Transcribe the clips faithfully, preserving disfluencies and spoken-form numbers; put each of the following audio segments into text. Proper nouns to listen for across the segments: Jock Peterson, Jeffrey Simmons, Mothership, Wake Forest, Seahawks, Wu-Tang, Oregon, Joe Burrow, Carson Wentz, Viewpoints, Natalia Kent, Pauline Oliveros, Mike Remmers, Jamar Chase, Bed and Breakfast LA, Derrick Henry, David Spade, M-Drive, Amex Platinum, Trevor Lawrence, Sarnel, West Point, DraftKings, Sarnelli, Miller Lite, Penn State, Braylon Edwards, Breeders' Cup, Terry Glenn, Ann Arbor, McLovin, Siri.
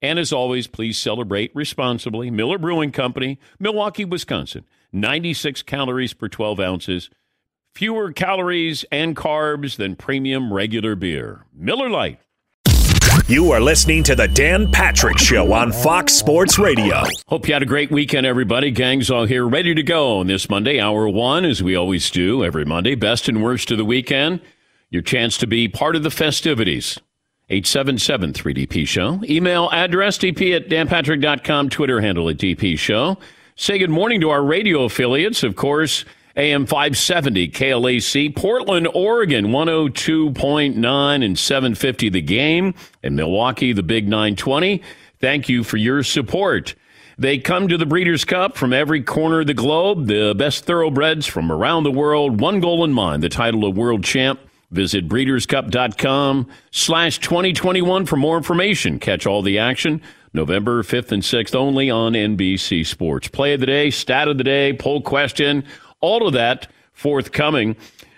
And as always, please celebrate responsibly. Miller Brewing Company, Milwaukee, Wisconsin. ninety-six calories per twelve ounces. Fewer calories and carbs than premium regular beer. Miller Lite. You are listening to the Dan Patrick Show on Fox Sports Radio. Hope you had a great weekend, everybody. Gang's all here, ready to go on this Monday, hour one, as we always do every Monday. Best and worst of the weekend. Your chance to be part of the festivities. eight seven seven three D P show. Email address d p at dan patrick dot com. Twitter handle at d p show. Say good morning to our radio affiliates. Of course, A M five seventy K L A C, Portland, Oregon, one oh two point nine and seven fifty The Game. And Milwaukee, the Big nine twenty. Thank you for your support. They come to the Breeders' Cup from every corner of the globe. The best thoroughbreds from around the world. One goal in mind, the title of world champ. Visit breeders cup dot com slash twenty twenty-one for more information. Catch all the action November fifth and sixth only on N B C Sports. Play of the day, stat of the day, poll question, all of that forthcoming.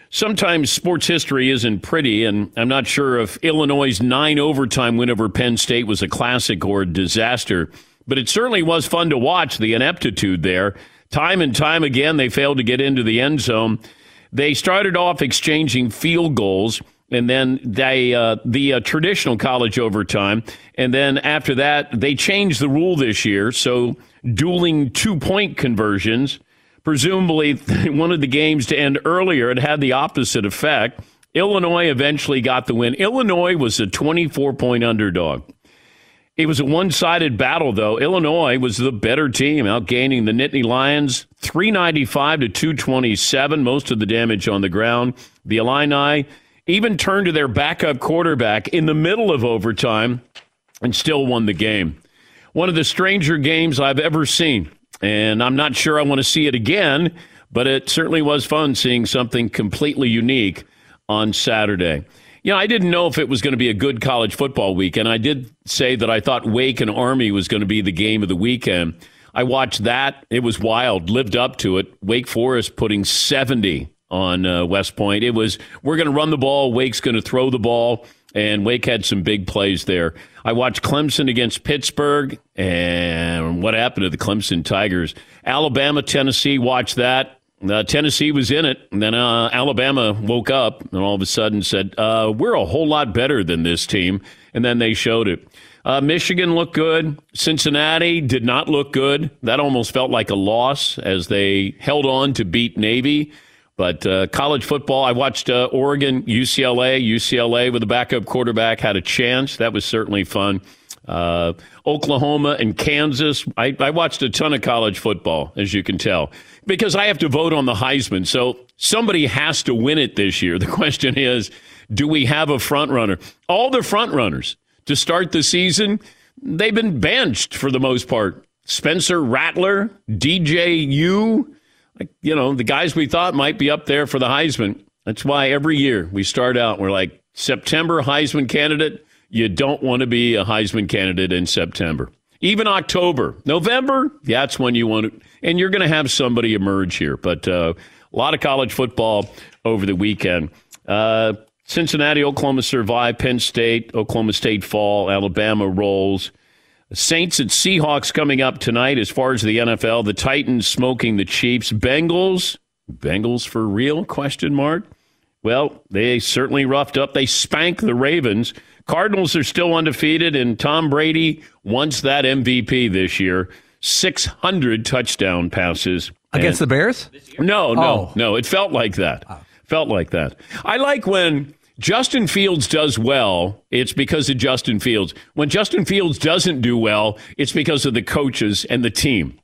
Sometimes sports history isn't pretty, and I'm not sure if Illinois' nine overtime win over Penn State was a classic or a disaster, but it certainly was fun to watch the ineptitude there. Time and time again, they failed to get into the end zone. They started off exchanging field goals, and then they uh, the uh, traditional college overtime. And then after that, they changed the rule this year, so dueling two-point conversions. Presumably, they wanted the games to end earlier. It had the opposite effect. Illinois eventually got the win. Illinois was a twenty-four point underdog. It was a one-sided battle, though. Illinois was the better team, outgaining the Nittany Lions three ninety-five to two twenty-seven, most of the damage on the ground. The Illini even turned to their backup quarterback in the middle of overtime and still won the game. One of the stranger games I've ever seen, and I'm not sure I want to see it again, but it certainly was fun seeing something completely unique on Saturday. You know, I didn't know if it was going to be a good college football weekend. I did say that I thought Wake and Army was going to be the game of the weekend. I watched that. It was wild. Lived up to it. Wake Forest putting seventy on uh, West Point. It was, we're going to run the ball. Wake's going to throw the ball. And Wake had some big plays there. I watched Clemson against Pittsburgh. And what happened to the Clemson Tigers? Alabama, Tennessee, watch that. Uh, Tennessee was in it, and then uh, Alabama woke up and all of a sudden said, uh, we're a whole lot better than this team, and then they showed it. Uh, Michigan looked good. Cincinnati did not look good. That almost felt like a loss as they held on to beat Navy. But uh, college football, I watched uh, Oregon, U C L A. U C L A with a backup quarterback had a chance. That was certainly fun. Uh, Oklahoma and Kansas. I, I watched a ton of college football, as you can tell, because I have to vote on the Heisman. So somebody has to win it this year. The question is, do we have a front runner? All the front runners to start the season, they've been benched for the most part. Spencer Rattler, D J U, you know, the guys we thought might be up there for the Heisman. That's why every year we start out, we're like, September Heisman candidate. You don't want to be a Heisman candidate in September. Even October. November, that's when you want to. And you're going to have somebody emerge here. But uh, a lot of college football over the weekend. Uh, Cincinnati, Oklahoma survive. Penn State, Oklahoma State fall. Alabama rolls. Saints and Seahawks coming up tonight as far as the N F L. The Titans smoking the Chiefs. Bengals. Bengals for real? Question mark. Well, they certainly roughed up. They spanked the Ravens. Cardinals are still undefeated, and Tom Brady wants that M V P this year. six hundred touchdown passes. Against the Bears? No, no, oh. no. It felt like that. Oh. Felt like that. I like when Justin Fields does well, it's because of Justin Fields. When Justin Fields doesn't do well, it's because of the coaches and the team.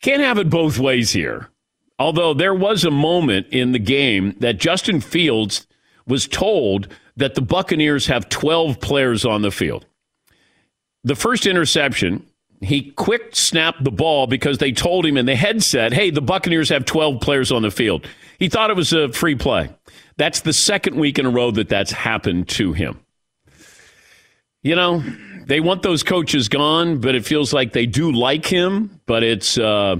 Can't have it both ways here. Although there was a moment in the game that Justin Fields was told that the Buccaneers have twelve players on the field. The first interception, he quick snapped the ball because they told him in the headset, hey, the Buccaneers have twelve players on the field. He thought it was a free play. That's the second week in a row that that's happened to him. You know, they want those coaches gone, but it feels like they do like him, but it's... Uh,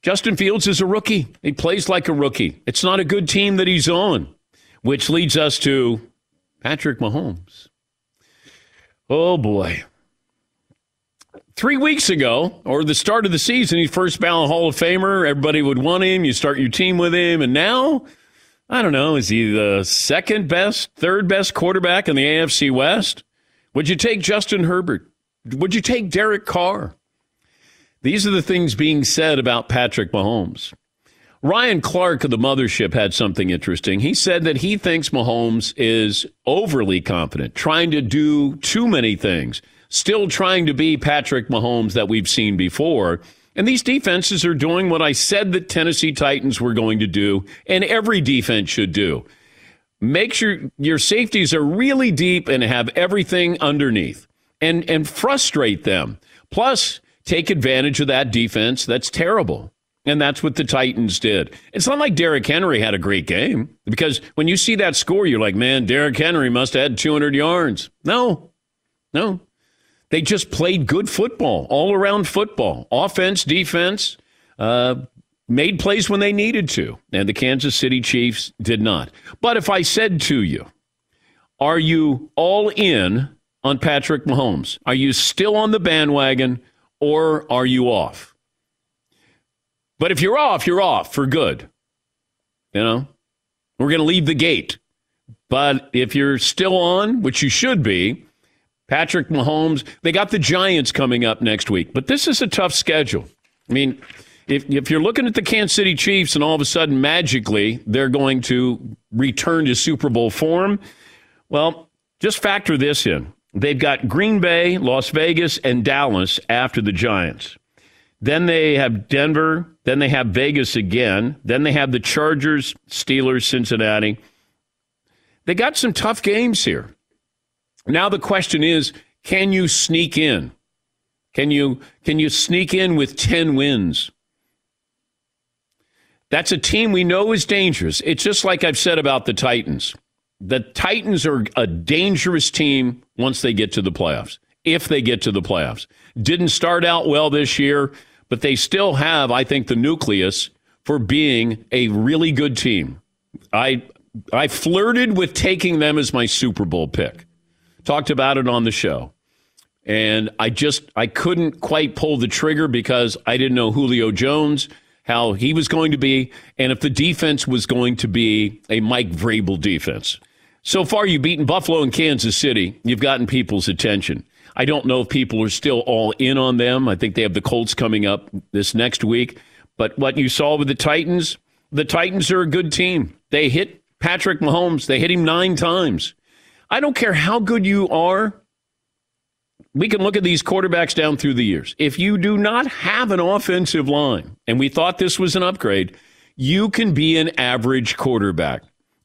Justin Fields is a rookie. He plays like a rookie. It's not a good team that he's on, which leads us to Patrick Mahomes. Oh, boy. Three weeks ago, or the start of the season, he's first ballot Hall of Famer. Everybody would want him. You start your team with him. And now, I don't know, is he the second best, third best quarterback in the A F C West? Would you take Justin Herbert? Would you take Derek Carr? These are the things being said about Patrick Mahomes. Ryan Clark of the Mothership had something interesting. He said that he thinks Mahomes is overly confident, trying to do too many things, still trying to be Patrick Mahomes that we've seen before. And these defenses are doing what I said the Tennessee Titans were going to do, and every defense should do. Make sure your safeties are really deep and have everything underneath, and, and frustrate them. Plus, take advantage of that defense. That's terrible. And that's what the Titans did. It's not like Derrick Henry had a great game, because when you see that score, you're like, man, Derrick Henry must have had two hundred yards. No, no. They just played good football, all-around football. Offense, defense, uh, made plays when they needed to. And the Kansas City Chiefs did not. But if I said to you, are you all in on Patrick Mahomes? Are you still on the bandwagon? Or are you off? But if you're off, you're off for good. You know, we're going to leave the gate. But if you're still on, which you should be, Patrick Mahomes, they got the Giants coming up next week. But this is a tough schedule. I mean, if, if you're looking at the Kansas City Chiefs and all of a sudden, magically, they're going to return to Super Bowl form, well, just factor this in. They've got Green Bay, Las Vegas, and Dallas after the Giants. Then they have Denver. Then they have Vegas again. Then they have the Chargers, Steelers, Cincinnati. They got some tough games here. Now the question is, can you sneak in? Can you, can you sneak in with ten wins? That's a team we know is dangerous. It's just like I've said about the Titans. The Titans are a dangerous team once they get to the playoffs, if they get to the playoffs. Didn't start out well this year, but they still have, I think, the nucleus for being a really good team. I I flirted with taking them as my Super Bowl pick. Talked about it on the show. And I just, I couldn't quite pull the trigger because I didn't know Julio Jones, how he was going to be, and if the defense was going to be a Mike Vrabel defense. So far, you've beaten Buffalo and Kansas City. You've gotten people's attention. I don't know if people are still all in on them. I think they have the Colts coming up this next week. But what you saw with the Titans, the Titans are a good team. They hit Patrick Mahomes. They hit him nine times. I don't care how good you are. We can look at these quarterbacks down through the years. If you do not have an offensive line, and we thought this was an upgrade, you can be an average quarterback.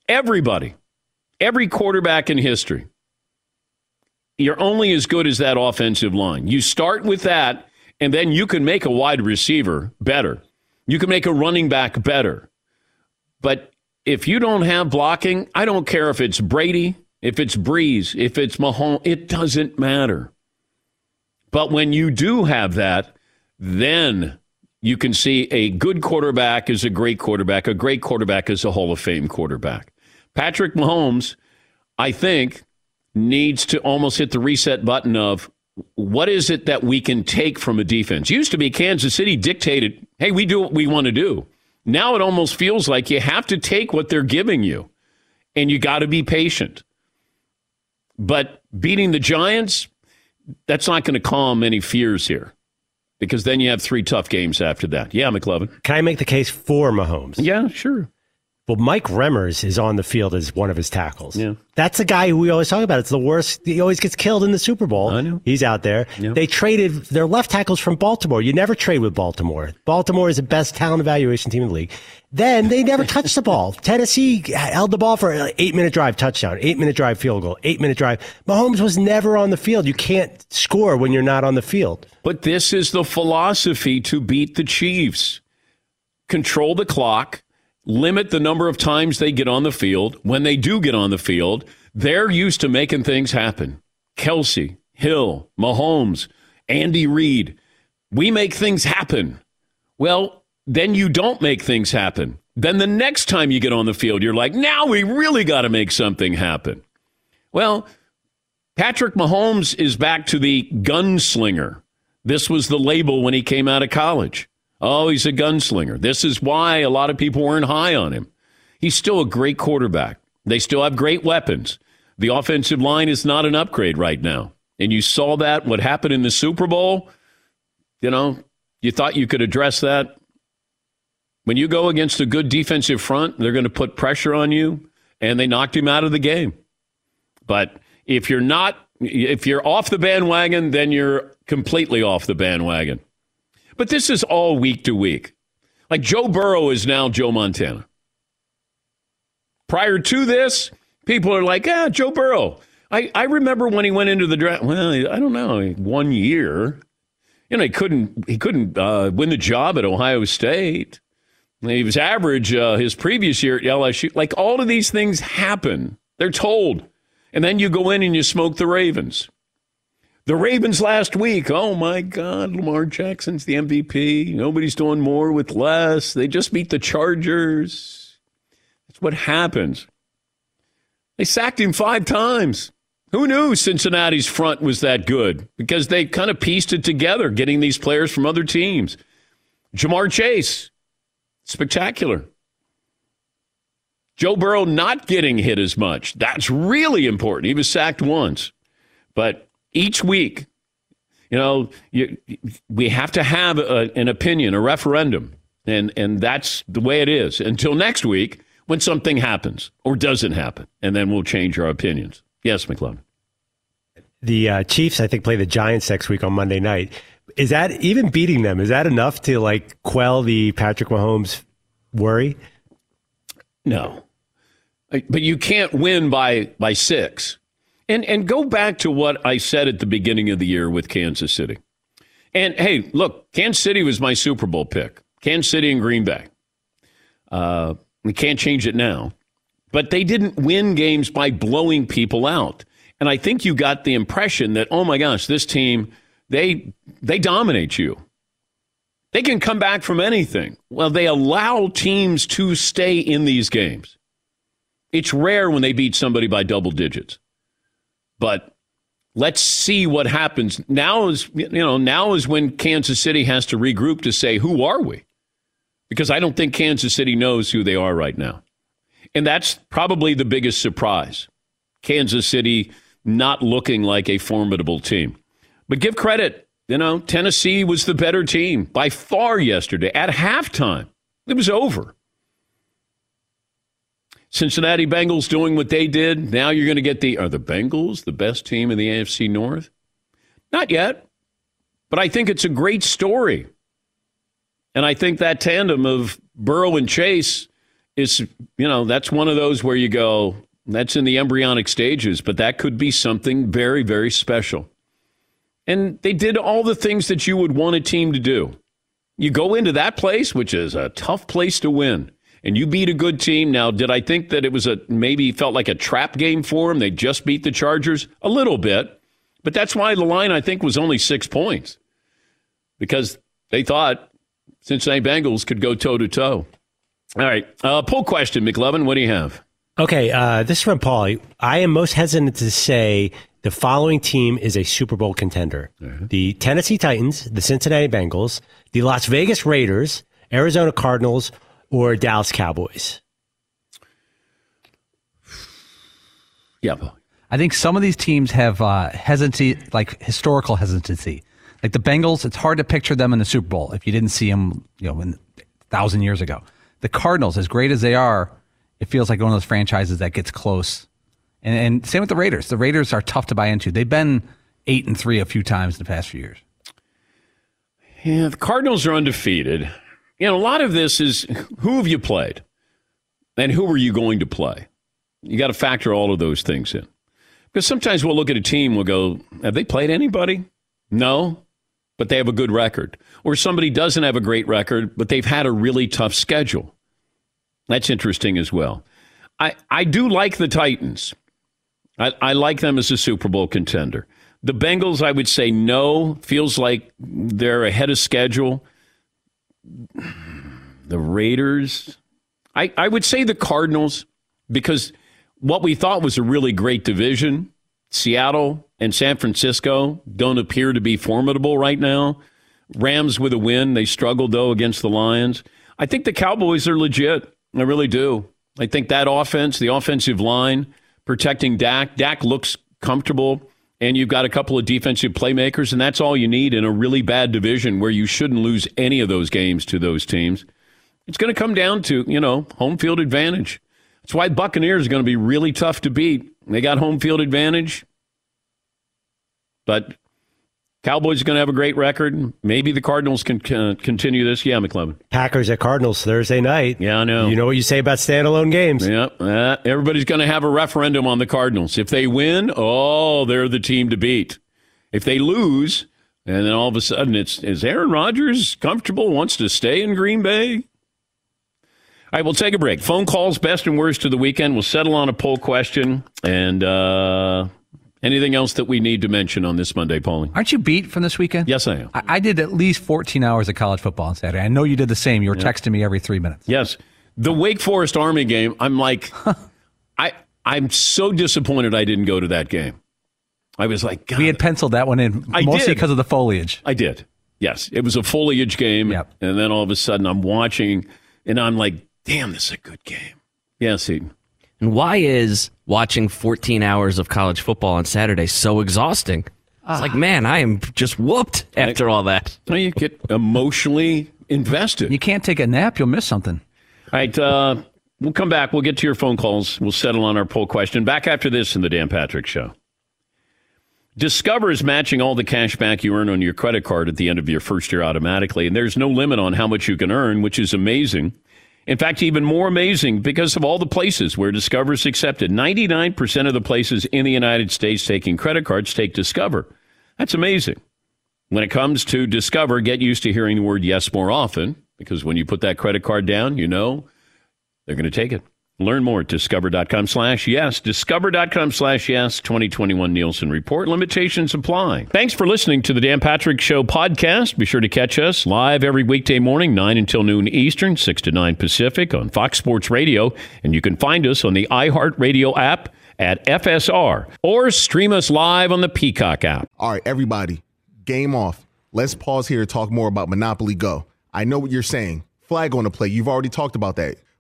Everybody, every quarterback in history, you're only as good as that offensive line. You start with that, and then you can make a wide receiver better. You can make a running back better. But if you don't have blocking, I don't care if it's Brady, if it's Breeze, if it's Mahomes, it doesn't matter. But when you do have that, then you can see a good quarterback is a great quarterback. A great quarterback is a Hall of Fame quarterback. Patrick Mahomes, I think, needs to almost hit the reset button of what is it that we can take from a defense? Used to be Kansas City dictated, hey, we do what we want to do. Now it almost feels like you have to take what they're giving you, and you got to be patient. But beating the Giants, that's not going to calm any fears here, because then you have three tough games after that. Yeah, McLovin. Can I make the case for Mahomes? Yeah, sure. Well, Mike Remmers is on the field as one of his tackles. Yeah. That's a guy who we always talk about. It's the worst. He always gets killed in the Super Bowl. I know. He's out there. Yeah. They traded their left tackles from Baltimore. You never trade with Baltimore. Baltimore is the best talent evaluation team in the league. Then they never touched the ball. Tennessee held the ball for an eight-minute drive touchdown, eight-minute drive field goal, eight-minute drive. Mahomes was never on the field. You can't score when you're not on the field. But this is the philosophy to beat the Chiefs. Control the clock. Limit the number of times they get on the field. When they do get on the field, they're used to making things happen. Kelsey, Hill, Mahomes, Andy Reid. We make things happen. Well, then you don't make things happen. Then the next time you get on the field, you're like, now we really got to make something happen. Well, Patrick Mahomes is back to the gunslinger. This was the label when he came out of college. Oh, he's a gunslinger. This is why a lot of people weren't high on him. He's still a great quarterback. They still have great weapons. The offensive line is not an upgrade right now. And you saw that, what happened in the Super Bowl. You know, you thought you could address that. When you go against a good defensive front, they're going to put pressure on you, and they knocked him out of the game. But if you're not, if you're off the bandwagon, then you're completely off the bandwagon. But this is all week to week. Like Joe Burrow is now Joe Montana. Prior to this, people are like, ah, Joe Burrow. I, I remember when he went into the draft. Well, I don't know, one year. You know, he couldn't he couldn't uh, win the job at Ohio State. He was average uh, his previous year at L S U. Like all of these things happen. They're told. And then you go in and you smoke the Ravens. The Ravens last week, oh my God, Lamar Jackson's the M V P. Nobody's doing more with less. They just beat the Chargers. That's what happens. They sacked him five times. Who knew Cincinnati's front was that good? Because they kind of pieced it together, getting these players from other teams. Jamar Chase, spectacular. Joe Burrow not getting hit as much. That's really important. He was sacked once. But each week, you know, you, we have to have a, an opinion, a referendum, and, and that's the way it is until next week when something happens or doesn't happen, and then we'll change our opinions. Yes, McLovin. The uh, Chiefs, I think, play the Giants next week on Monday night. Is that even beating them? Is that enough to, like, quell the Patrick Mahomes worry? No. But you can't win by, by six. And and go back to what I said at the beginning of the year with Kansas City. And, hey, look, Kansas City was my Super Bowl pick. Kansas City and Green Bay. Uh, we can't change it now. But they didn't win games by blowing people out. And I think you got the impression that, oh, my gosh, this team, they they dominate you. They can come back from anything. Well, they allow teams to stay in these games. It's rare when they beat somebody by double digits. But let's see what happens. Now is, you know, now is when Kansas City has to regroup to say, who are we? Because I don't think Kansas City knows who they are right now. And that's probably the biggest surprise. Kansas City not looking like a formidable team. But give credit, you know, Tennessee was the better team by far yesterday. At halftime, it was over. Cincinnati Bengals doing what they did. Now you're going to get the, are the Bengals the best team in the A F C North? Not yet, but I think it's a great story. And I think that tandem of Burrow and Chase is, you know, that's one of those where you go, that's in the embryonic stages, but that could be something very, very special. And they did all the things that you would want a team to do. You go into that place, which is a tough place to win, and you beat a good team. Now, did I think that it was a maybe felt like a trap game for them? They just beat the Chargers a little bit, but that's why the line, I think, was only six points because they thought Cincinnati Bengals could go toe-to-toe. All right, uh, poll question, McLovin, what do you have? Okay, uh, this is from Paul. I am most hesitant to say the following team is a Super Bowl contender. Uh-huh. The Tennessee Titans, the Cincinnati Bengals, the Las Vegas Raiders, Arizona Cardinals, or Dallas Cowboys? Yeah, I think some of these teams have uh, hesitancy, like historical hesitancy. Like the Bengals, it's hard to picture them in the Super Bowl if you didn't see them, you know, in, a thousand years ago. The Cardinals, as great as they are, it feels like one of those franchises that gets close. And, and same with the Raiders. The Raiders are tough to buy into. They've been eight and three a few times in the past few years. Yeah, the Cardinals are undefeated. You know, a lot of this is who have you played and who are you going to play? You got to factor all of those things in. Because sometimes we'll look at a team, we'll go, have they played anybody? No, but they have a good record. Or somebody doesn't have a great record, but they've had a really tough schedule. That's interesting as well. I, I do like the Titans. I, I like them as a Super Bowl contender. The Bengals, I would say no. Feels like they're ahead of schedule. The Raiders. I, I would say the Cardinals because what we thought was a really great division, Seattle and San Francisco, don't appear to be formidable right now. Rams with a win. They struggled, though, against the Lions. I think the Cowboys are legit. I really do. I think that offense, the offensive line, protecting Dak. Dak looks comfortable, and you've got a couple of defensive playmakers, and that's all you need in a really bad division where you shouldn't lose any of those games to those teams. It's going to come down to, you know, home field advantage. That's why Buccaneers are going to be really tough to beat. They got home field advantage, but Cowboys are going to have a great record. Maybe the Cardinals can uh, continue this. Yeah, McLevin. Packers at Cardinals Thursday night. Yeah, I know. You know what you say about standalone games. Yeah, uh, everybody's going to have a referendum on the Cardinals. If they win, oh, they're the team to beat. If they lose, and then all of a sudden, it's is Aaron Rodgers comfortable, wants to stay in Green Bay? All right, we'll take a break. Phone calls, best and worst of the weekend. We'll settle on a poll question, and uh anything else that we need to mention on this Monday, Paulie? Aren't you beat from this weekend? Yes, I am. I, I did at least fourteen hours of college football on Saturday. I know you did the same. You were yeah. texting me every three minutes. Yes. The Wake Forest Army game, I'm like, I, I'm so disappointed I didn't go to that game. I was like, God. We had penciled that one in I mostly did. because of the foliage. I did. Yes. It was a foliage game. Yep. And then all of a sudden I'm watching, and I'm like, damn, this is a good game. Yes, Eaton. And why is watching fourteen hours of college football on Saturday so exhausting? Uh, it's like, man, I am just whooped after I, all that. No, you get emotionally invested. You can't take a nap. You'll miss something. All right. Uh, we'll come back. We'll get to your phone calls. We'll settle on our poll question. Back after this in the Dan Patrick Show. Discover is matching all the cash back you earn on your credit card at the end of your first year automatically. And there's no limit on how much you can earn, which is amazing. In fact, even more amazing because of all the places where Discover is accepted. ninety-nine percent of the places in the United States taking credit cards take Discover. That's amazing. When it comes to Discover, get used to hearing the word yes more often because when you put that credit card down, you know they're going to take it. Learn more at discover.com slash yes. Discover.com slash yes. twenty twenty-one Nielsen Report. Limitations apply. Thanks for listening to the Dan Patrick Show podcast. Be sure to catch us live every weekday morning, nine until noon Eastern, six to nine Pacific on Fox Sports Radio. And you can find us on the iHeartRadio app at F S R or stream us live on the Peacock app. All right, everybody, game off. Let's pause here to talk more about Monopoly Go. I know what you're saying. Flag on the play. You've already talked about that.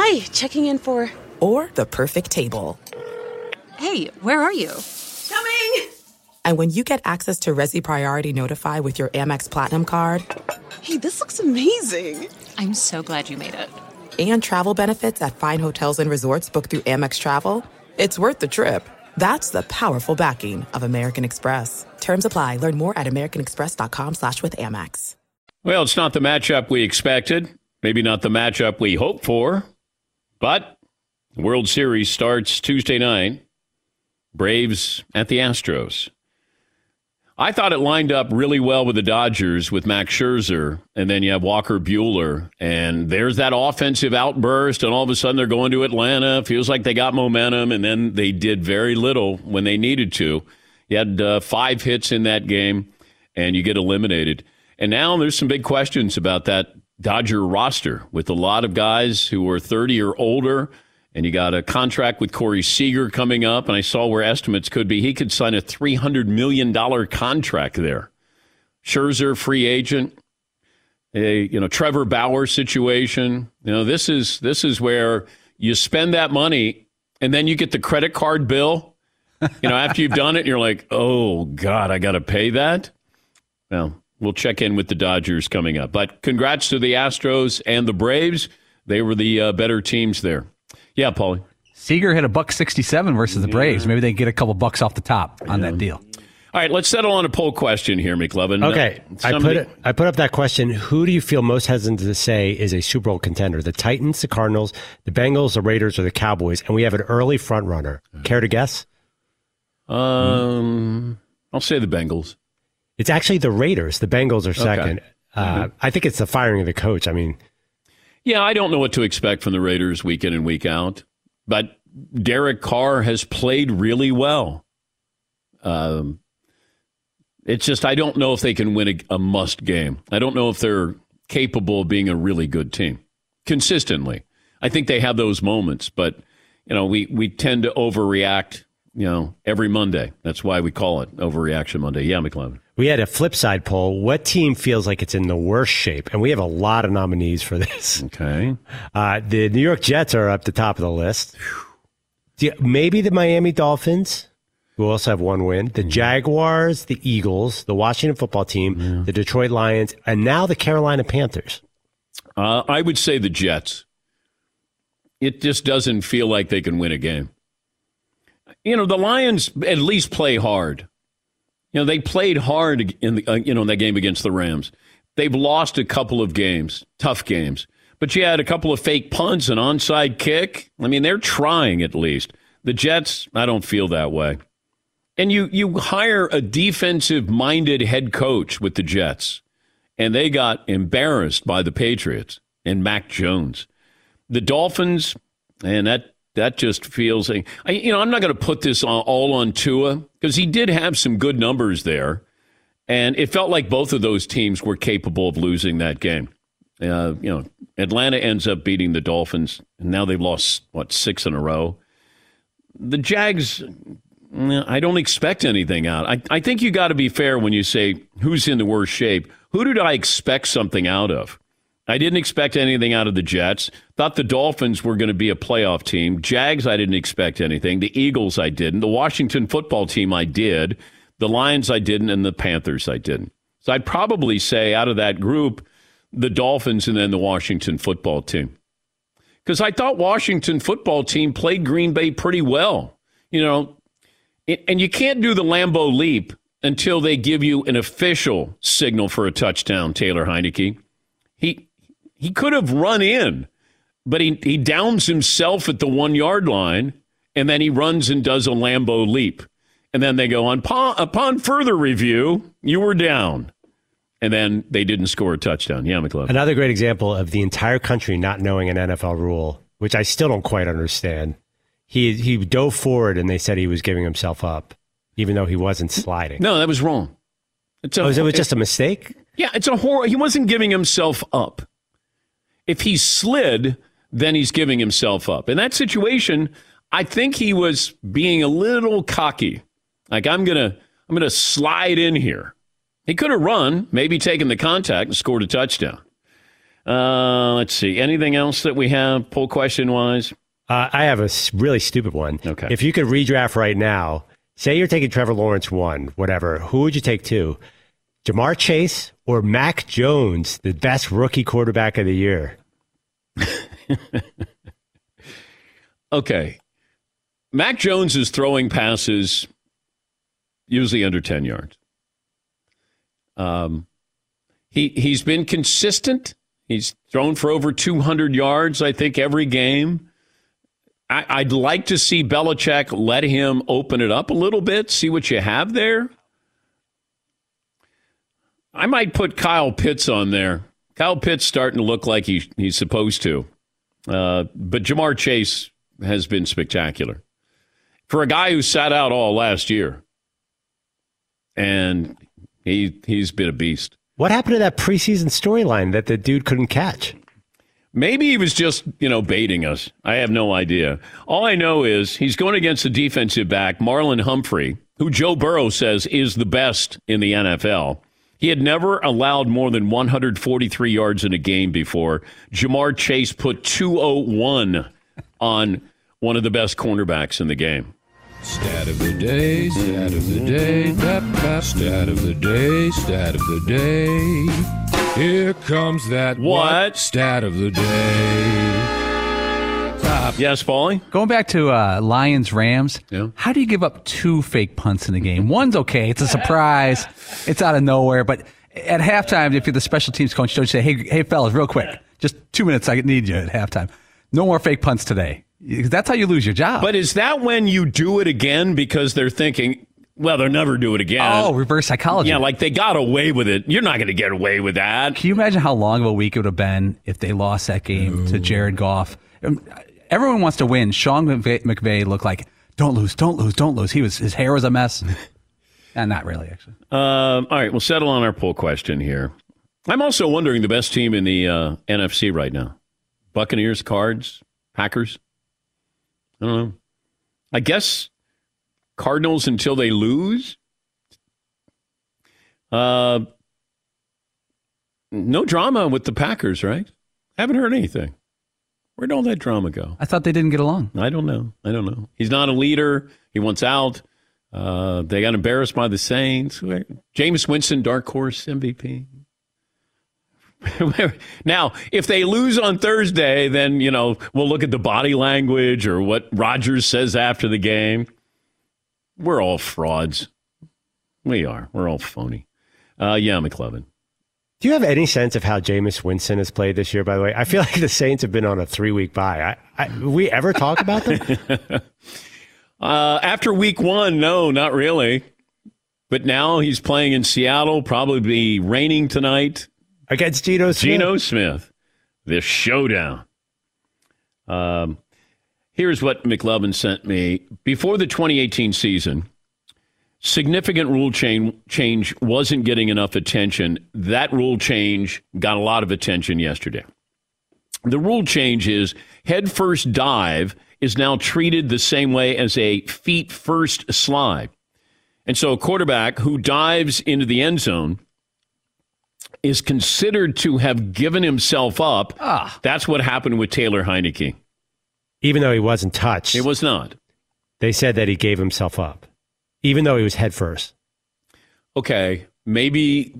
Hi, checking in for... Or the perfect table. Hey, where are you? Coming! And when you get access to Resi Priority Notify with your Amex Platinum card. Hey, this looks amazing. I'm so glad you made it. And travel benefits at fine hotels and resorts booked through Amex Travel. It's worth the trip. That's the powerful backing of American Express. Terms apply. Learn more at americanexpress.com slash with Amex. Well, it's not the matchup we expected. Maybe not the matchup we hoped for. But the World Series starts Tuesday night. Braves at the Astros. I thought it lined up really well with the Dodgers with Max Scherzer, and then you have Walker Buehler, and there's that offensive outburst, and all of a sudden they're going to Atlanta. Feels like they got momentum, and then they did very little when they needed to. You had uh, five hits in that game, and you get eliminated. And now there's some big questions about that Dodger roster with a lot of guys who are thirty or older. And you got a contract with Corey Seager coming up, and I saw where estimates could be. He could sign a three hundred million dollars contract there. Scherzer, free agent, a you know Trevor Bauer situation. You know this is this is where you spend that money, and then you get the credit card bill. You know after you've done it, you're like, oh God, I got to pay that. Well, we'll check in with the Dodgers coming up. But congrats to the Astros and the Braves. They were the uh, better teams there. Yeah, Paulie. Seager hit a buck sixty-seven versus the Braves. Yeah. Maybe they can get a couple bucks off the top on yeah. that deal. All right, let's settle on a poll question here, McLovin. Okay, uh, somebody... I put it, I put up that question. Who do you feel most hesitant to say is a Super Bowl contender? The Titans, the Cardinals, the Bengals, the Raiders, or the Cowboys? And we have an early front runner. Care to guess? Um, I'll say the Bengals. It's actually the Raiders. The Bengals are second. Okay. Uh, mm-hmm. I think it's the firing of the coach. I mean, yeah, I don't know what to expect from the Raiders week in and week out, but Derek Carr has played really well. Um. It's just I don't know if they can win a, a must game. I don't know if they're capable of being a really good team consistently. I think they have those moments, but you know we, we tend to overreact. You know every Monday. That's why we call it Overreaction Monday. Yeah, McLovin. We had a flip side poll. What team feels like it's in the worst shape? And we have a lot of nominees for this. Okay. Uh, the New York Jets are up the top of the list. You, maybe the Miami Dolphins. We also have one win. The Jaguars, the Eagles, the Washington football team, yeah. the Detroit Lions, and now the Carolina Panthers. Uh, I would say the Jets. It just doesn't feel like they can win a game. You know, the Lions at least play hard. You know, they played hard in the, uh, you know, in that game against the Rams. They've lost a couple of games, tough games. But you had a couple of fake punts, an onside kick. I mean, they're trying at least. The Jets, I don't feel that way. And you, you hire a defensive-minded head coach with the Jets, and they got embarrassed by the Patriots and Mac Jones. The Dolphins, and that that just feels like, I, you know, I'm not going to put this all on Tua because he did have some good numbers there, and it felt like both of those teams were capable of losing that game. Uh, you know, Atlanta ends up beating the Dolphins, and now they've lost, what, six in a row? The Jags... I don't expect anything out. I, I think you got to be fair when you say who's in the worst shape. Who did I expect something out of? I didn't expect anything out of the Jets. Thought the Dolphins were going to be a playoff team. Jags, I didn't expect anything. The Eagles, I didn't. The Washington football team, I did. The Lions, I didn't. And the Panthers, I didn't. So I'd probably say out of that group, the Dolphins and then the Washington football team. Because I thought Washington football team played Green Bay pretty well. You know, and you can't do the Lambeau leap until they give you an official signal for a touchdown, Taylor Heineke. He he could have run in, but he, he downs himself at the one-yard line, and then he runs and does a Lambeau leap. And then they go, on upon, upon further review, you were down. And then they didn't score a touchdown. Yeah, McLovin. Another great example of the entire country not knowing an N F L rule, which I still don't quite understand. He he dove forward, and they said he was giving himself up, even though he wasn't sliding. No, that was wrong. It's a, oh, so it was just a mistake? Yeah, it's a horror. He wasn't giving himself up. If he slid, then he's giving himself up. In that situation, I think he was being a little cocky. Like, I'm gonna I'm gonna slide in here. He could have run, maybe taken the contact and scored a touchdown. Uh, let's see. Anything else that we have poll question-wise? Uh, I have a really stupid one. Okay. If you could redraft right now, say you're taking Trevor Lawrence one, whatever, who would you take two? Jamar Chase or Mac Jones, the best rookie quarterback of the year? Okay. Mac Jones is throwing passes usually under ten yards. Um, he, he's been consistent. He's thrown for over two hundred yards, I think, every game. I'd like to see Belichick let him open it up a little bit, see what you have there. I might put Kyle Pitts on there. Kyle Pitts starting to look like he, he's supposed to. Uh, but Jamar Chase has been spectacular. For a guy who sat out all last year, and he, he's been a beast. What happened to that preseason storyline that the dude couldn't catch? Maybe he was just, you know, baiting us. I have no idea. All I know is he's going against the defensive back, Marlon Humphrey, who Joe Burrow says is the best in the N F L. He had never allowed more than one hundred forty-three yards in a game before. Jamar Chase put two oh one on one of the best cornerbacks in the game. Stat of the day, stat of the day, stat of the day, stat of the day. Here comes that what? what stat of the day. Top Yes, Paulie? Going back to uh, Lions-Rams, yeah. How do you give up two fake punts in a game? One's okay. It's a surprise. It's out of nowhere. But at halftime, if you're the special teams coach, don't you say, hey, hey fellas, real quick, just two minutes, I need you at halftime. No more fake punts today. That's how you lose your job. But is that when you do it again because they're thinking, well, they'll never do it again? Oh, reverse psychology. Yeah, like they got away with it. You're not going to get away with that. Can you imagine how long of a week it would have been if they lost that game Ooh. to Jared Goff? Everyone wants to win. Sean McVay looked like, don't lose, don't lose, don't lose. He was His hair was a mess. nah, not really, actually. Um, all right, we'll settle on our poll question here. I'm also wondering the best team in the uh, N F C right now. Buccaneers, Cards, Packers. I don't know. I guess... Cardinals until they lose. Uh, no drama with the Packers, right? Haven't heard anything. Where'd all that drama go? I thought they didn't get along. I don't know. I don't know. He's not a leader. He wants out. Uh, they got embarrassed by the Saints. Jameis Winston, dark horse M V P. Now, if they lose on Thursday, then, you know, we'll look at the body language or what Rodgers says after the game. We're all frauds. We are. We're all phony. Uh, yeah, McLevin. Do you have any sense of how Jameis Winston has played this year, by the way? I feel like the Saints have been on a three-week bye. I, I, we ever talk about them? uh, after week one, no, not really. But now he's playing in Seattle, probably be raining tonight. Against Geno Smith. Geno Smith. This showdown. Um. Here's what McLevin sent me. Before the twenty eighteen season, significant rule change wasn't getting enough attention. That rule change got a lot of attention yesterday. The rule change is head-first dive is now treated the same way as a feet-first slide. And so a quarterback who dives into the end zone is considered to have given himself up. Ah. That's what happened with Taylor Heineke. Even though he wasn't touched. It was not. They said that he gave himself up, even though he was head first. Okay, maybe,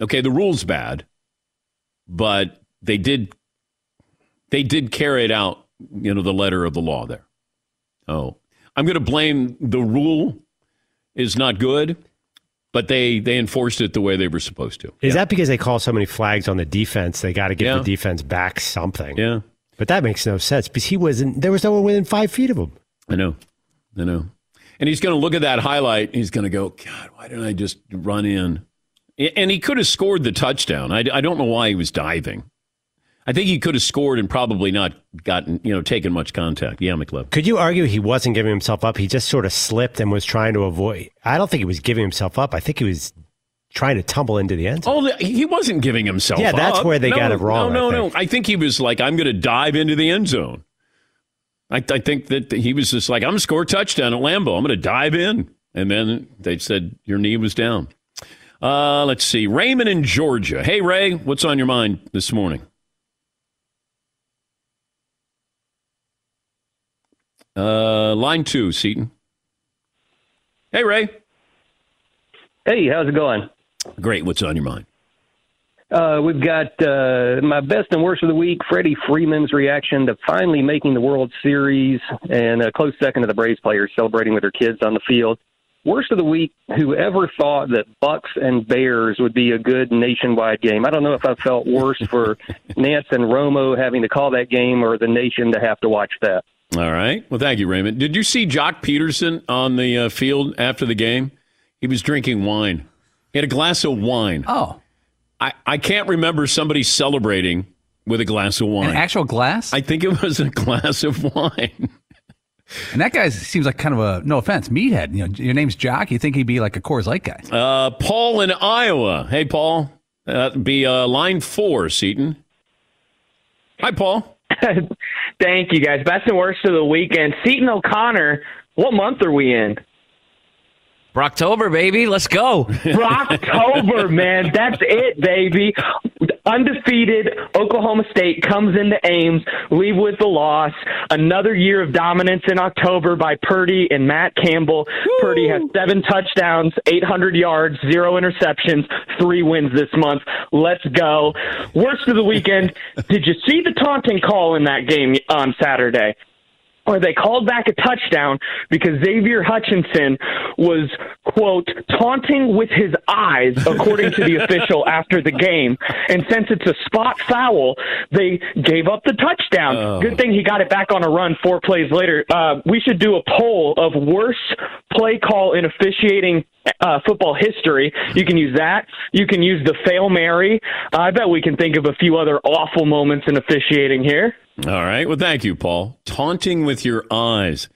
okay, the rule's bad, but they did, they did carry it out, you know, the letter of the law there. Oh, I'm going to blame the rule is not good, but they, they enforced it the way they were supposed to. Is yeah. that because they call so many flags on the defense, they got to give yeah. the defense back something? Yeah. But that makes no sense because he wasn't. There was no one within five feet of him. I know, I know. And he's going to look at that highlight. And he's going to go, God, why didn't I just run in? And he could have scored the touchdown. I, I don't know why he was diving. I think he could have scored and probably not gotten, you know, taken much contact. Yeah, McLevin. Could you argue he wasn't giving himself up? He just sort of slipped and was trying to avoid. I don't think he was giving himself up. I think he was trying to tumble into the end zone. Oh, he wasn't giving himself up. Yeah, that's up. where they no, got it wrong. No, no, I no. I think he was like, I'm going to dive into the end zone. I, I think that he was just like, I'm going to score a touchdown at Lambeau. I'm going to dive in. And then they said, your knee was down. Uh, let's see. Raymond in Georgia. Hey, Ray, what's on your mind this morning? Uh, line two, Seton. Hey, Ray. Hey, how's it going? Great. What's on your mind? Uh, we've got uh, my best and worst of the week, Freddie Freeman's reaction to finally making the World Series, and a close second to the Braves players celebrating with their kids on the field. Worst of the week, whoever thought that Bucks and Bears would be a good nationwide game. I don't know if I felt worse for Nance and Romo having to call that game or the nation to have to watch that. All right. Well, thank you, Raymond. Did you see Jock Peterson on the uh, field after the game? He was drinking wine. He had a glass of wine. Oh. I, I can't remember somebody celebrating with a glass of wine. An actual glass? I think it was a glass of wine. And that guy seems like kind of a, no offense, meathead. You know, your name's Jock. You think he'd be like a Coors Light guy. Uh, Paul in Iowa. Hey, Paul. That'd uh, be uh, line four, Seton. Hi, Paul. Thank you, guys. Best and worst of the weekend. Seton O'Connor, what month are we in? Brocktober, baby. Let's go. Brocktober, man. That's it, baby. Undefeated Oklahoma State comes into Ames, leave with the loss. Another year of dominance in October by Purdy and Matt Campbell. Woo! Purdy has seven touchdowns, eight hundred yards, zero interceptions, three wins this month. Let's go. Worst of the weekend, did you see the taunting call in that game on Saturday? or they called back a touchdown because Xavier Hutchinson was, quote, taunting with his eyes, according to the official after the game. And since it's a spot foul, they gave up the touchdown. Oh. Good thing he got it back on a run four plays later. Uh, we should do a poll of worst play call in officiating uh, football history. You can use that. You can use the Fail Mary. Uh, I bet we can think of a few other awful moments in officiating here. All right. Well, thank you, Paul. Taunting with your eyes.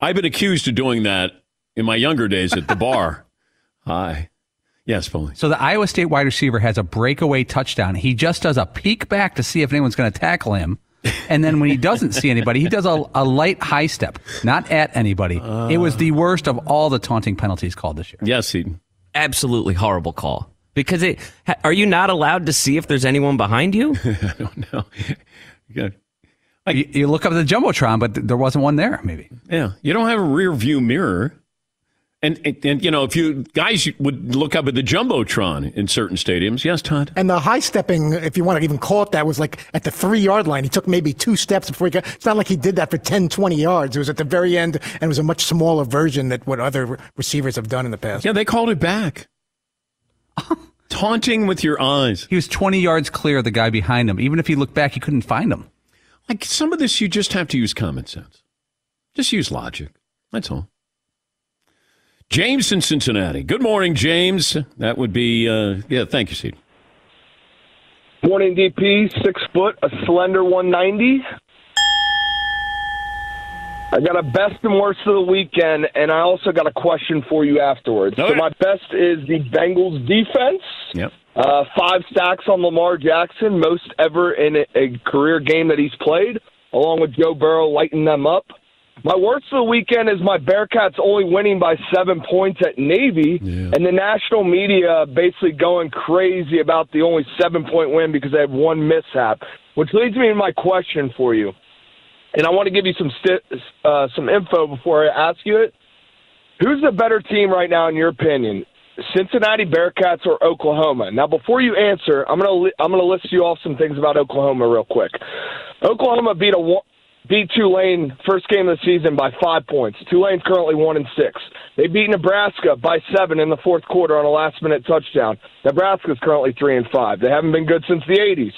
I've been accused of doing that in my younger days at the bar. Hi. Yes, Paul. So the Iowa State wide receiver has a breakaway touchdown. He just does a peek back to see if anyone's going to tackle him. And then when he doesn't see anybody, he does a, a light high step, not at anybody. Uh, it was the worst of all the taunting penalties called this year. Yes, Seton. Absolutely horrible call. Because it, are you not allowed to see if there's anyone behind you? I don't know. Good. Like, you, you look up at the Jumbotron, but th- there wasn't one there, maybe. Yeah. You don't have a rear view mirror. And, and, and, you know, if you guys would look up at the Jumbotron in certain stadiums. Yes, Todd? And the high stepping, if you want to even call it that, was like at the three yard line. He took maybe two steps before he got. It's not like he did that for ten, twenty yards. It was at the very end, and it was a much smaller version than what other receivers have done in the past. Yeah, they called it back. Taunting with your eyes. He was twenty yards clear of the guy behind him. Even if he looked back, he couldn't find him. Like, some of this, you just have to use common sense. Just use logic. That's all. James in Cincinnati. Good morning, James. That would be, uh, yeah, thank you, Seed. Morning, D P. Six foot, a slender one ninety. I got a best and worst of the weekend, and I also got a question for you afterwards. Okay. So my best is the Bengals defense. Yep. Uh, five sacks on Lamar Jackson, most ever in a, a career game that he's played, along with Joe Burrow lighting them up. My worst of the weekend is my Bearcats only winning by seven points at Navy, yeah. and the national media basically going crazy about the only seven-point win because they have one mishap, which leads me to my question for you. And I want to give you some sti- uh, some info before I ask you it. Who's the better team right now, in your opinion? Cincinnati Bearcats or Oklahoma? Now, before you answer, I'm gonna li- I'm gonna list you off some things about Oklahoma real quick. Oklahoma beat a wa- beat Tulane first game of the season by five points. Tulane's currently one and six. They beat Nebraska by seven in the fourth quarter on a last minute touchdown. Nebraska's currently three and five. They haven't been good since the eighties.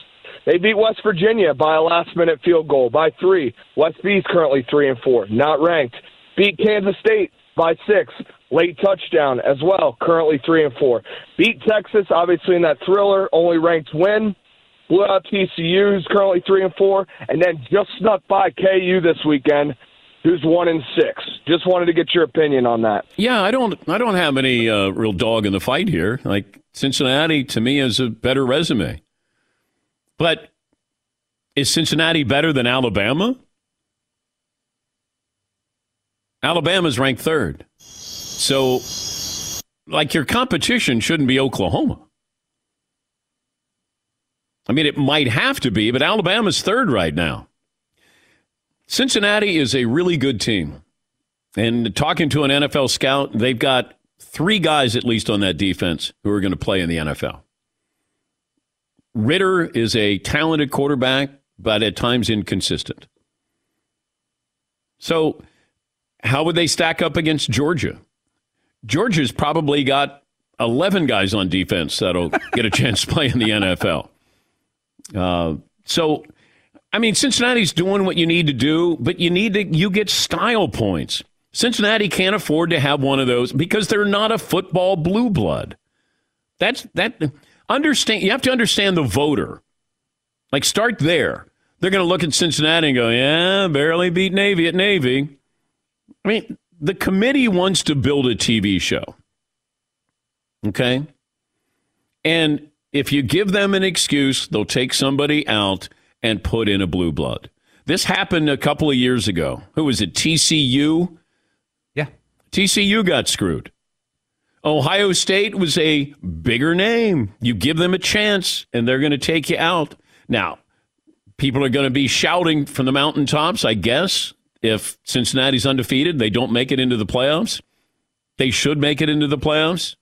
They beat West Virginia by a last minute field goal by three. West B's currently three and four, not ranked. Beat Kansas State by six. Late touchdown as well, currently three and four. Beat Texas, obviously in that thriller, only ranked win. Blew out T C U's, currently three and four, and then just snuck by K U this weekend, who's one and six. Just wanted to get your opinion on that. Yeah, I don't, I don't have any uh, real dog in the fight here. Like, Cincinnati to me is a better resume, but is Cincinnati better than Alabama? Alabama's ranked third. So, like, your competition shouldn't be Oklahoma. I mean, it might have to be, but Alabama's third right now. Cincinnati is a really good team. And talking to an N F L scout, they've got three guys at least on that defense who are going to play in the N F L. Ritter is a talented quarterback, but at times inconsistent. So, how would they stack up against Georgia? Georgia's probably got eleven guys on defense that'll get a chance to play in the N F L. Uh, so, I mean, Cincinnati's doing what you need to do, but you need to you get style points. Cincinnati can't afford to have one of those because they're not a football blue blood. That's that. Understand? You have to understand the voter. Like, start there. They're going to look at Cincinnati and go, "Yeah, barely beat Navy at Navy." I mean, the committee wants to build a T V show. Okay? And if you give them an excuse, they'll take somebody out and put in a blue blood. This happened a couple of years ago. Who was it? T C U? Yeah. T C U got screwed. Ohio State was a bigger name. You give them a chance, and they're going to take you out. Now, people are going to be shouting from the mountaintops, I guess. If Cincinnati's undefeated, they don't make it into the playoffs. They should make it into the playoffs,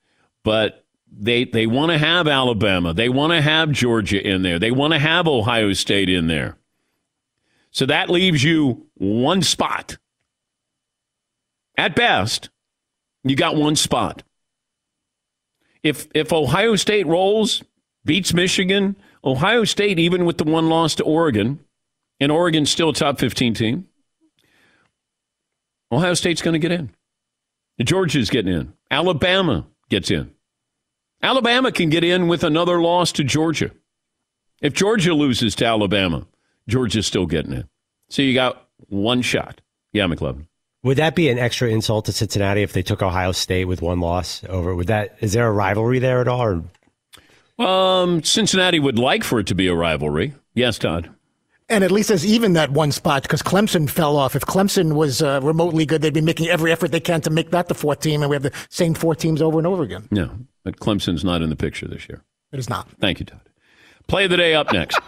but they they want to have Alabama. They want to have Georgia in there. They want to have Ohio State in there. So that leaves you one spot. At best, you got one spot. If if Ohio State rolls, beats Michigan, Ohio State, even with the one loss to Oregon, and Oregon's still a top fifteen team, Ohio State's going to get in. Georgia's getting in. Alabama gets in. Alabama can get in with another loss to Georgia. If Georgia loses to Alabama, Georgia's still getting in. So you got one shot. Yeah, McLevin. Would that be an extra insult to Cincinnati if they took Ohio State with one loss over? Would that? Is there a rivalry there at all? Or? Um, Cincinnati would like for it to be a rivalry. Yes, Todd. And at least there's even that one spot because Clemson fell off. If Clemson was uh, remotely good, they'd be making every effort they can to make that the fourth team, and we have the same four teams over and over again. No, but Clemson's not in the picture this year. It is not. Thank you, Todd. Play of the day up next.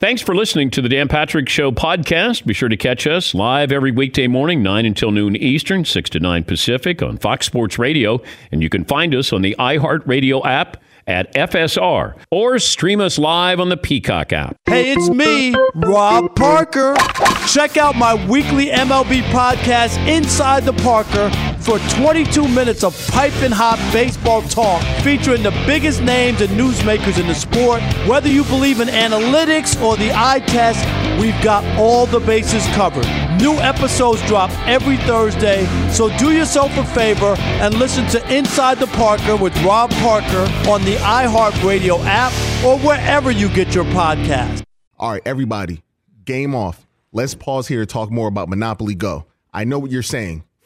Thanks for listening to the Dan Patrick Show podcast. Be sure to catch us live every weekday morning, nine until noon Eastern, six to nine Pacific on Fox Sports Radio. And you can find us on the iHeartRadio app at F S R, or stream us live on the Peacock app. Hey, it's me, Rob Parker. Check out my weekly M L B podcast, Inside the Parker, for twenty-two minutes of piping hot baseball talk featuring the biggest names and newsmakers in the sport. Whether you believe in analytics or the eye test, we've got all the bases covered. New episodes drop every Thursday, so do yourself a favor and listen to Inside the Parker with Rob Parker on the iHeartRadio app or wherever you get your podcast. All right, everybody, game off. Let's pause here to talk more about Monopoly Go. I know what you're saying.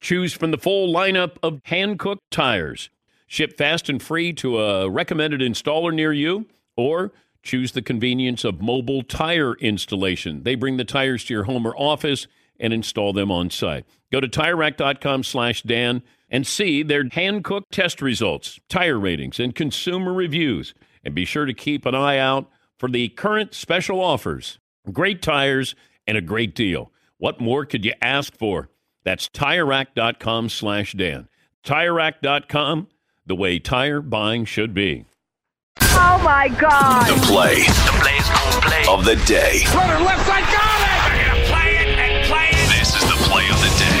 Choose from the full lineup of hand-cooked tires. Ship fast and free to a recommended installer near you, or choose the convenience of mobile tire installation. They bring the tires to your home or office and install them on site. Go to Tire Rack dot com slash Dan and see their hand-cooked test results, tire ratings, and consumer reviews. And be sure to keep an eye out for the current special offers. Great tires and a great deal. What more could you ask for? That's Tire Rack dot com slash Dan. Tire Rack dot com, the way tire buying should be. Oh, my God. The play, the play's gonna play of the day. Runner left side, got it! We're going to play it and play it. This is the play of the day.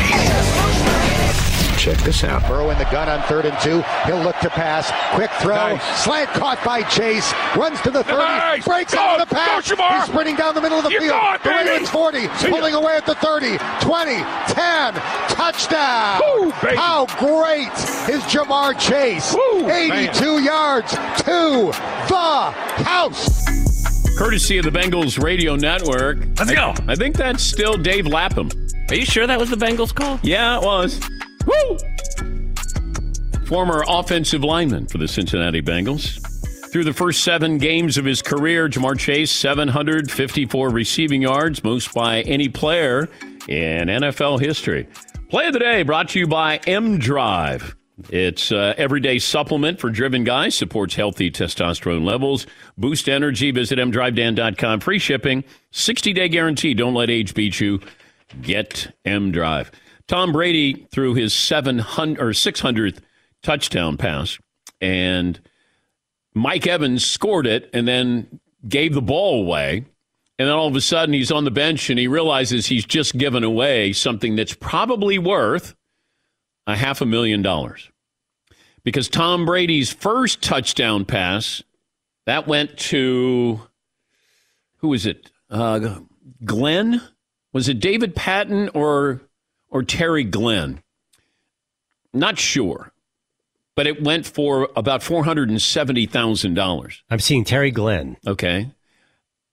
Check this out. Burrow in the gun on third and two. He'll look to pass. Quick throw. Nice. Slant caught by Chase. Runs to the thirty. Nice. Breaks go, out of the pass. Go, He's sprinting down the middle of the You're field. Gone, the Ravens forty. Pulling away at the thirty. twenty, ten. Touchdown. Woo, how great is Jamar Chase? Woo, eighty-two man. Yards to the house. Courtesy of the Bengals radio network. Let's I, go. I think that's still Dave Lapham. Are you sure that was the Bengals call? Yeah, it was. Woo! Former offensive lineman for the Cincinnati Bengals. Through the first seven games of his career, Jamar Chase, seven hundred fifty-four receiving yards, most by any player in N F L history. Play of the Day brought to you by M-Drive. It's an everyday supplement for driven guys, supports healthy testosterone levels, boost energy. Visit M Drive Dan dot com. Free shipping, sixty-day guarantee. Don't let age beat you. Get M-Drive. Tom Brady threw his seven hundred or six hundredth touchdown pass, and Mike Evans scored it and then gave the ball away. And then all of a sudden he's on the bench and he realizes he's just given away something that's probably worth a half a million dollars. Because Tom Brady's first touchdown pass, that went to, who was it? Uh, Glenn? Was it David Patton or, or Terry Glenn? Not sure. But it went for about four hundred seventy thousand dollars. I'm seeing Terry Glenn. Okay.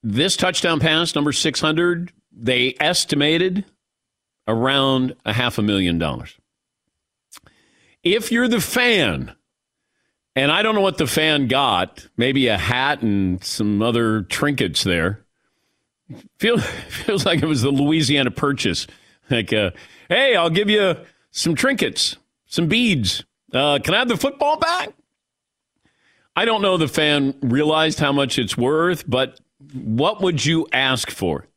This touchdown pass, number six hundred, they estimated around a half a million dollars. If you're the fan, and I don't know what the fan got, maybe a hat and some other trinkets there. Feel, feels like it was the Louisiana Purchase. Like, uh, hey, I'll give you some trinkets, some beads. Uh, can I have the football back? I don't know the fan realized how much it's worth, but what would you ask for?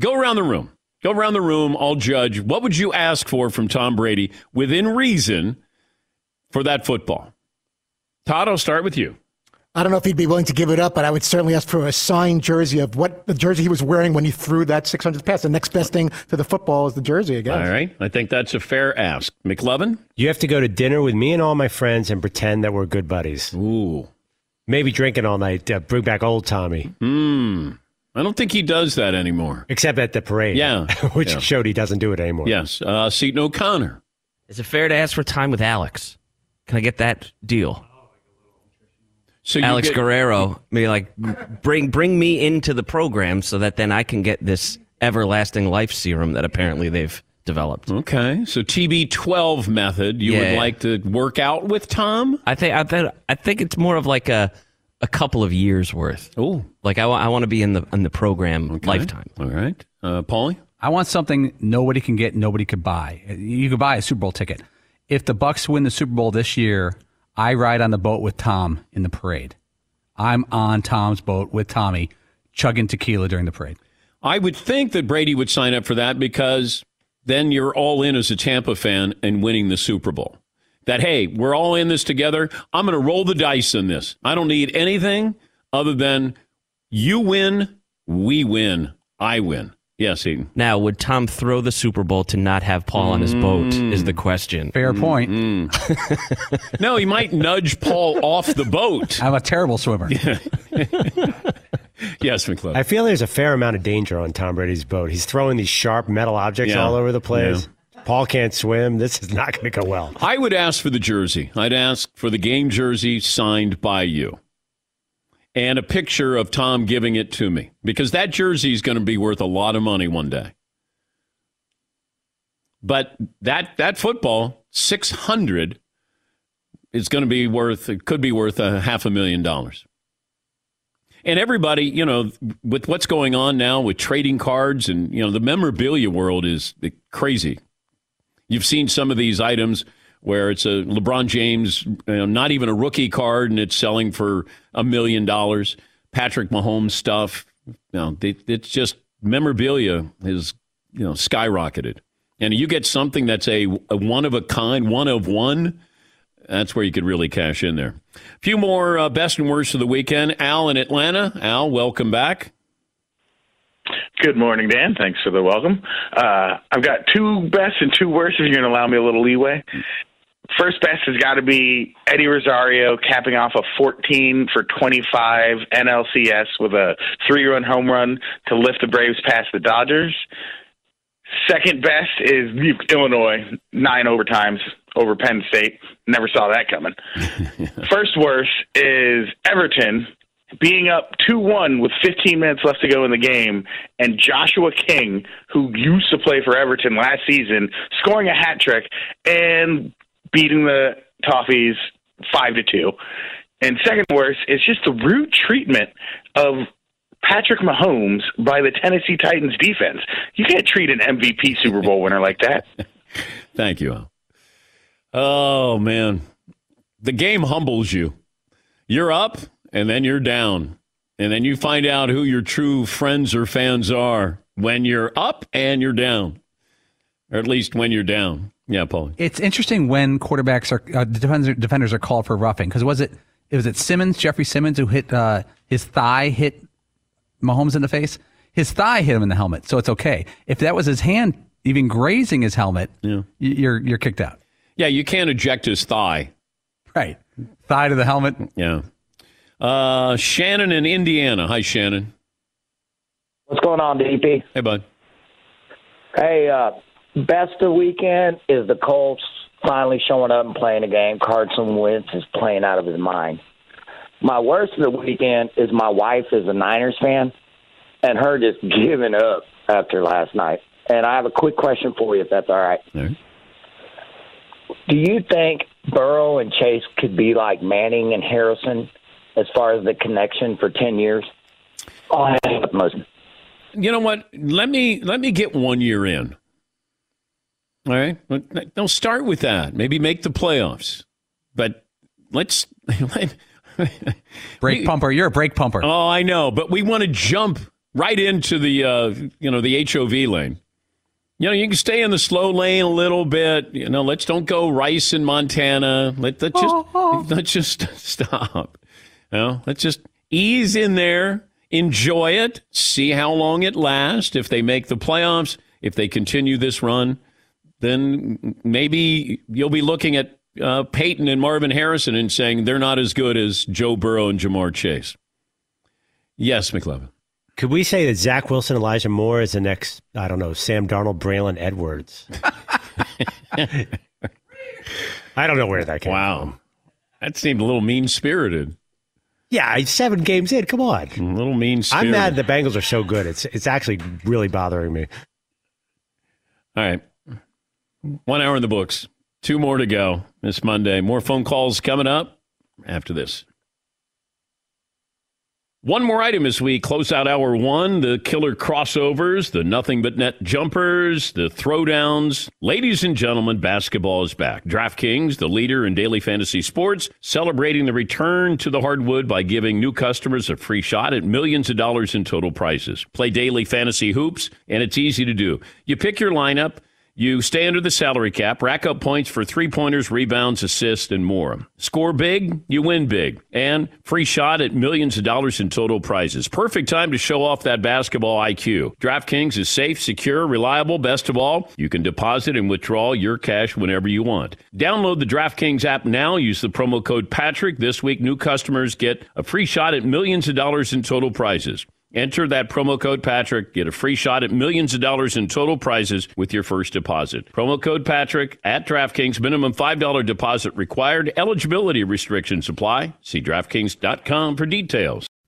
Go around the room. Go around the room. I'll judge. What would you ask for from Tom Brady within reason for that football? Todd, I'll start with you. I don't know if he'd be willing to give it up, but I would certainly ask for a signed jersey of what the jersey he was wearing when he threw that six hundredth pass. The next best thing to the football is the jersey, I guess. All right. I think that's a fair ask. McLovin? You have to go to dinner with me and all my friends and pretend that we're good buddies. Ooh. Maybe drinking all night, uh, bring back old Tommy. Mm. I don't think he does that anymore. Except at the parade. Yeah. Which yeah. showed he doesn't do it anymore. Yes. Uh, Seton O'Connor. Is it fair to ask for time with Alex? Can I get that deal? So Alex get, Guerrero, maybe like, bring bring me into the program so that then I can get this everlasting life serum that apparently they've developed. Okay, so T B twelve method. You yeah. would like to work out with Tom? I think I think, I think it's more of like a a couple of years worth. Oh, like I, I want to be in the in the program okay. lifetime. All right, uh, Paulie, I want something nobody can get, nobody could buy. You could buy a Super Bowl ticket. If the Bucs win the Super Bowl this year, I ride on the boat with Tom in the parade. I'm on Tom's boat with Tommy, chugging tequila during the parade. I would think that Brady would sign up for that because then you're all in as a Tampa fan and winning the Super Bowl. That, hey, we're all in this together. I'm going to roll the dice in this. I don't need anything other than you win, we win, I win. Yes, Eaton. Now, would Tom throw the Super Bowl to not have Paul on his mm. boat is the question. Fair point. Mm. No, he might nudge Paul off the boat. I'm a terrible swimmer. Yeah. Yes, McClellan. I feel there's a fair amount of danger on Tom Brady's boat. He's throwing these sharp metal objects yeah. all over the place. Yeah. Paul can't swim. This is not going to go well. I would ask for the jersey. I'd ask for the game jersey signed by you and a picture of Tom giving it to me because that jersey is going to be worth a lot of money one day. But that that football, six hundred, is going to be worth, it could be worth a half a million dollars. And everybody, you know, with what's going on now with trading cards and, you know, the memorabilia world is crazy. You've seen some of these items where it's a LeBron James, you know, not even a rookie card, and it's selling for a million dollars. Patrick Mahomes stuff. You know, it's just memorabilia is, you know, skyrocketed. And you get something that's a, a one of a kind, one of one. That's where you could really cash in there. A few more uh, best and worst of the weekend. Al in Atlanta. Al, welcome back. Good morning, Dan. Thanks for the welcome. Uh, I've got two best and two worst, if you're going to allow me a little leeway. First best has got to be Eddie Rosario capping off a fourteen for twenty-five N L C S with a three-run home run to lift the Braves past the Dodgers. Second best is Illinois, nine overtimes over Penn State. Never saw that coming. First worst is Everton being up two one with fifteen minutes left to go in the game, and Joshua King, who used to play for Everton last season, scoring a hat trick and beating the Toffees five to two. And second worst is just the rude treatment of Patrick Mahomes by the Tennessee Titans defense. You can't treat an M V P Super Bowl winner like that. Thank you, Al. Oh, man. The game humbles you. You're up, and then you're down. And then you find out who your true friends or fans are when you're up and you're down. Or at least when you're down. Yeah, Paul. It's interesting when quarterbacks are uh, defenders, defenders are called for roughing. Because was it, it was it Simmons, Jeffrey Simmons, who hit uh, his thigh hit Mahomes in the face? His thigh hit him in the helmet, so it's okay. If that was his hand even grazing his helmet, yeah. you're you're kicked out. Yeah, you can't eject his thigh. Right. Thigh to the helmet. Yeah. Uh, Shannon in Indiana. Hi, Shannon. What's going on, D P? Hey, bud. Hey, uh, best of weekend is the Colts finally showing up and playing a game. Carson Wentz is playing out of his mind. My worst of the weekend is my wife is a Niners fan, and her just giving up after last night. And I have a quick question for you, if that's all right. All right. Do you think Burrow and Chase could be like Manning and Harrison as far as the connection for ten years? Oh, you know what? Let me let me get one year in. All right? Don't start with that. Maybe make the playoffs. But let's... Break pumper. You're a break pumper. Oh, I know. But we want to jump right into the, uh, you know, the H O V lane. You know, you can stay in the slow lane a little bit. You know, let's don't go Rice in Montana. Let, let's just oh, oh. let's just stop. You know, let's just ease in there, enjoy it, see how long it lasts. If they make the playoffs, if they continue this run, then maybe you'll be looking at uh, Peyton and Marvin Harrison and saying they're not as good as Joe Burrow and Jamar Chase. Yes, McLevin. Could we say that Zach Wilson, Elijah Moore is the next, I don't know, Sam Darnold, Braylon Edwards? I don't know where that came wow. from. Wow. That seemed a little mean-spirited. Yeah, seven games in. Come on. A little mean-spirited. I'm mad the Bengals are so good. It's it's actually really bothering me. All right. One hour in the books. Two more to go this Monday. More phone calls coming up after this. One more item as we close out hour one, the killer crossovers, the nothing but net jumpers, the throwdowns. Ladies and gentlemen, basketball is back. DraftKings, the leader in daily fantasy sports, celebrating the return to the hardwood by giving new customers a free shot at millions of dollars in total prizes. Play daily fantasy hoops, and it's easy to do. You pick your lineup. You stay under the salary cap, rack up points for three-pointers, rebounds, assists, and more. Score big, you win big. And free shot at millions of dollars in total prizes. Perfect time to show off that basketball I Q. DraftKings is safe, secure, reliable. Best of all, you can deposit and withdraw your cash whenever you want. Download the DraftKings app now. Use the promo code PATRICK. This week, new customers get a free shot at millions of dollars in total prizes. Enter that promo code Patrick. Get a free shot at millions of dollars in total prizes with your first deposit. Promo code Patrick at DraftKings. Minimum five dollars deposit required. Eligibility restrictions apply. See DraftKings dot com for details.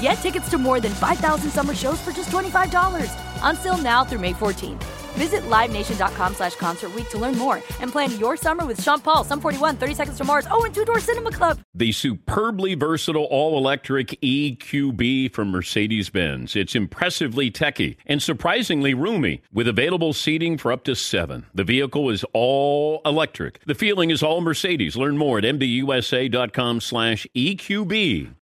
Get tickets to more than five thousand summer shows for just twenty-five dollars. Until now through May fourteenth. Visit live nation dot com slash concert week to learn more and plan your summer with Sean Paul, Sum forty-one, thirty seconds to Mars, oh, and Two Door Cinema Club. The superbly versatile all-electric E Q B from Mercedes-Benz. It's impressively techy and surprisingly roomy, with available seating for up to seven. The vehicle is all electric. The feeling is all Mercedes. Learn more at m b u s a dot com slash E Q B.